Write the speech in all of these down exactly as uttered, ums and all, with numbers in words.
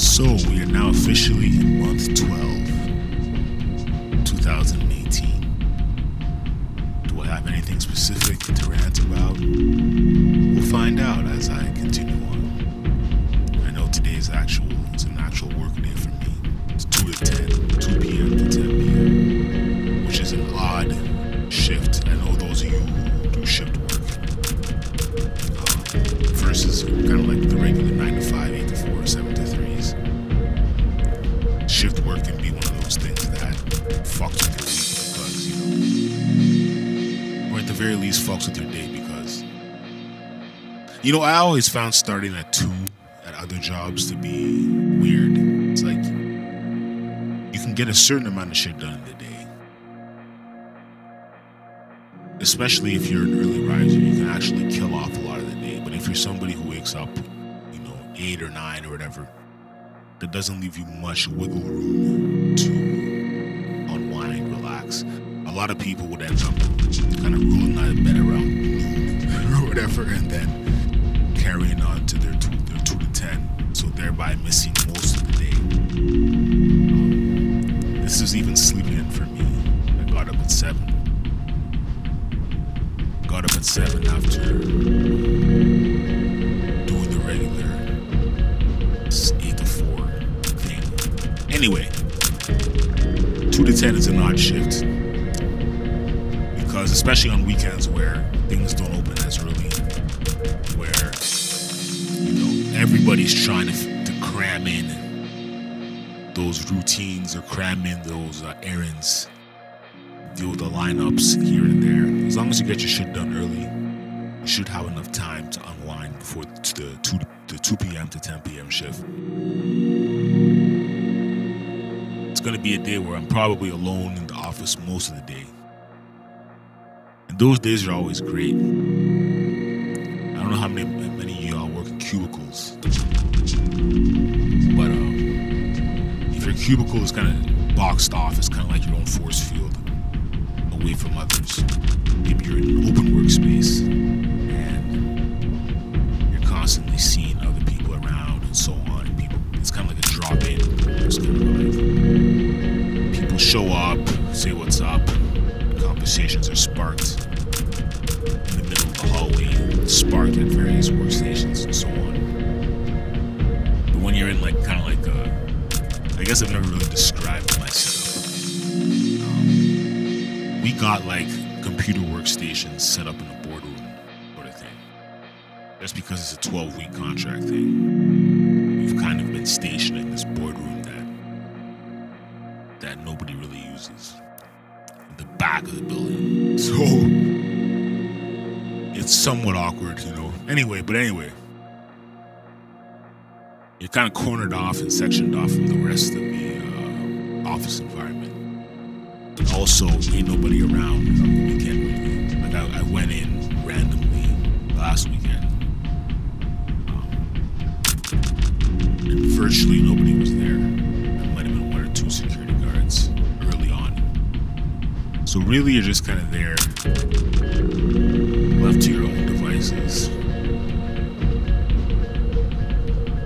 So we are now officially in month twelve, two thousand eighteen. Do I have anything specific to rant about? We'll find out as I continue on. I know today is actual, it's an actual work day for me. It's two to ten, two p.m. to ten p.m., which is an odd shift. I know those of you who do shift work uh, versus kind of like the regular nine to five, eight to four, seven to threes. Shift work can be one of those things that fucks with your week because, you know, or at the very least fucks with your day because, you know, I always found starting at two at other jobs to be weird. It's like you can get a certain amount of shit done in the day. Especially if you're an early riser, you can actually kill off a lot of the day. But if you're somebody who wakes up, you know, eight or nine or whatever, that doesn't leave you much wiggle room to unwind, relax. A lot of people would end up kind of rolling out of bed around noon or whatever, and then carrying on to their two, their two to ten, so thereby missing most of the day. Um, this is even sleeping in for me. I got up at seven. Got up at seven after doing the regular eight to four thing. Anyway, two to ten is an odd shift because, especially on weekends where things don't open as early, where you know everybody's trying to, to cram in those routines or cram in those uh, errands, deal with the lineups here and there. As long as you get your shit done early, you should have enough time to unwind before the two p.m. to ten p.m. shift. It's going to be a day where I'm probably alone in the office most of the day. And those days are always great. I don't know how many, many of y'all work in cubicles. But um, if your cubicle is kind of boxed off, it's kind of like your own force field away from others. Maybe you're in an open workspace and you're constantly seeing other people around and so on. And people, it's kind of like a drop-in. It's kind of like people show up, say what's up, conversations are sparked in the middle of the hallway, sparked at various workstations and so on. But when you're in like kind of like a, I guess I've never really described my setup. Um, we got like computer workstations set up in a boardroom sort of thing. That's because it's a twelve-week contract thing. We've kind of been stationed in this boardroom that that nobody really uses. At the back of the building. So it's somewhat awkward, you know. Anyway, but anyway. You're kind of cornered off and sectioned off from the rest of the uh, office environment. Also, ain't nobody around on the weekend. Like I, I went in randomly last weekend. Um, and virtually nobody was there. There might have been one or two security guards early on. So really you're just kind of there, left to your own devices.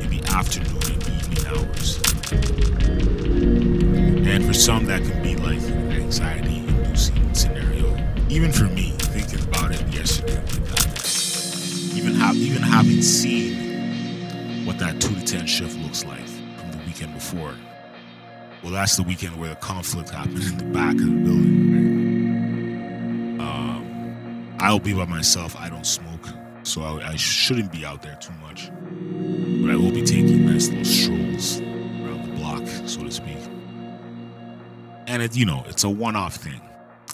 In the afternoon and evening hours. And for some that can be like anxiety-inducing scenario. Even for me, thinking about it yesterday, even ha- even having seen what that two to ten shift looks like from the weekend before. Well, that's the weekend where the conflict happened in the back of the building. Um, I'll be by myself. I don't smoke, so I, I shouldn't be out there too much. But I will be taking nice little strolls around the block, so to speak. And, it, you know, it's a one-off thing.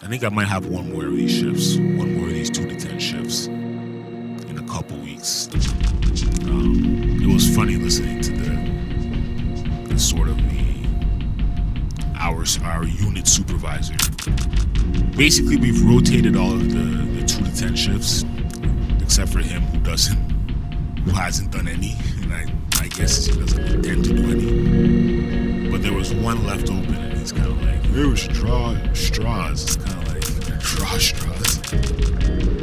I think I might have one more of these shifts, one more of these two to ten shifts in a couple weeks. Um, it was funny listening to the, the sort of the, our, our unit supervisor. Basically, we've rotated all of the, the two to ten shifts, except for him who doesn't, who hasn't done any. And I, I guess he doesn't intend to do any. But there was one left open, and he's kind of like, there was straw, straws. It's kind of like, draw straws.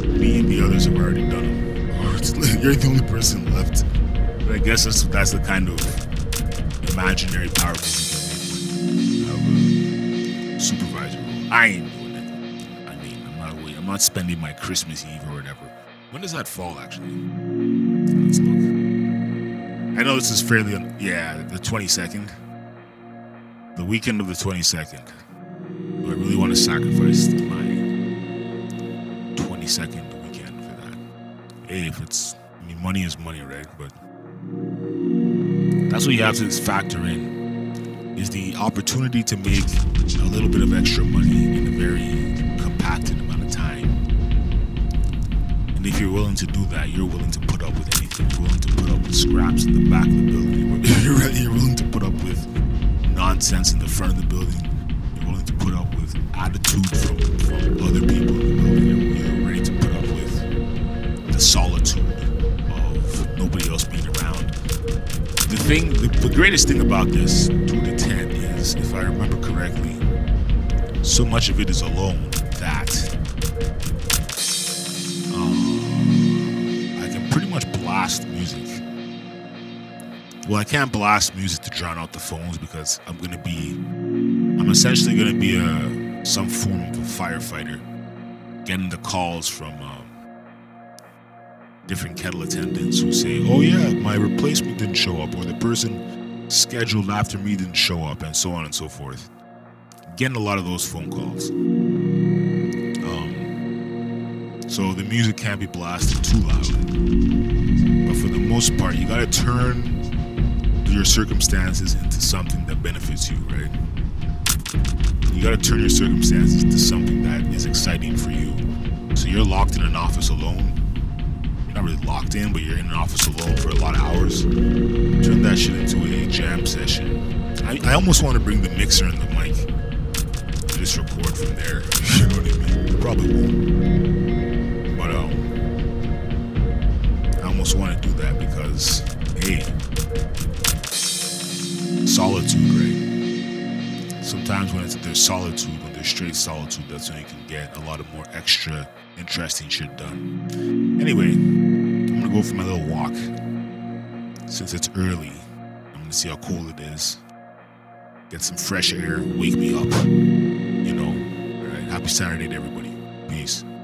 Me and the others have already done them. Or it's, you're the only person left. But I guess that's, that's the kind of imaginary, powerful people role, supervisor role. I ain't doing that. I mean, I'm not really, I'm not spending my Christmas Eve or whatever. When does that fall, actually? Let's look. I know this is fairly, un yeah, the twenty-second. The weekend of the twenty-second. Do I really want to sacrifice my twenty-second weekend for that? Hey, if it's, I mean, money is money, right? But that's what you have to factor in, is the opportunity to make a little bit of extra money in a very compacted amount of time. And if you're willing to do that, you're willing to put up with anything. You're willing to put up with scraps in the back of the building. You're, you're willing to put up with nonsense in the front of the building. You're willing to put up with attitude from, from other people in the building. You're ready to put up with the solitude of nobody else being around. The thing, the, the greatest thing about this two to ten is, if I remember correctly, so much of it is alone that um, I can pretty much blast music. Well, I can't blast music to drown out the phones, because I'm going to be, I'm essentially going to be a, some form of a firefighter, getting the calls from um, different kettle attendants who say, oh yeah, my replacement didn't show up, or the person scheduled after me didn't show up, and so on and so forth. Getting a lot of those phone calls. Um, so the music can't be blasted too loud. But for the most part, you gotta turn your circumstances into something that benefits you, right? You gotta turn your circumstances into something that is exciting for you. So you're locked in an office alone. Not really locked in, but you're in an office alone for a lot of hours. Turn that shit into a jam session. I, I almost want to bring the mixer and the mic and just record from there. You know what I mean? Probably won't. But um, I almost want to do that because, hey, solitude, right? Sometimes when it's, there's solitude, when there's straight solitude, that's when you can get a lot of more extra interesting shit done. Anyway, I'm gonna go for my little walk. Since it's early, I'm gonna see how cold it is. Get some fresh air, wake me up. You know, all right, happy Saturday to everybody. Peace.